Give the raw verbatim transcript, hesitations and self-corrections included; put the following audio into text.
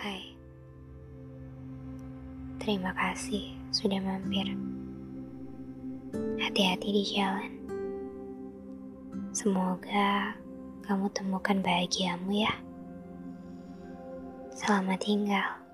Hai, terima kasih sudah mampir. Hati-hati di jalan. Semoga kamu temukan bahagiamu ya. Selamat tinggal.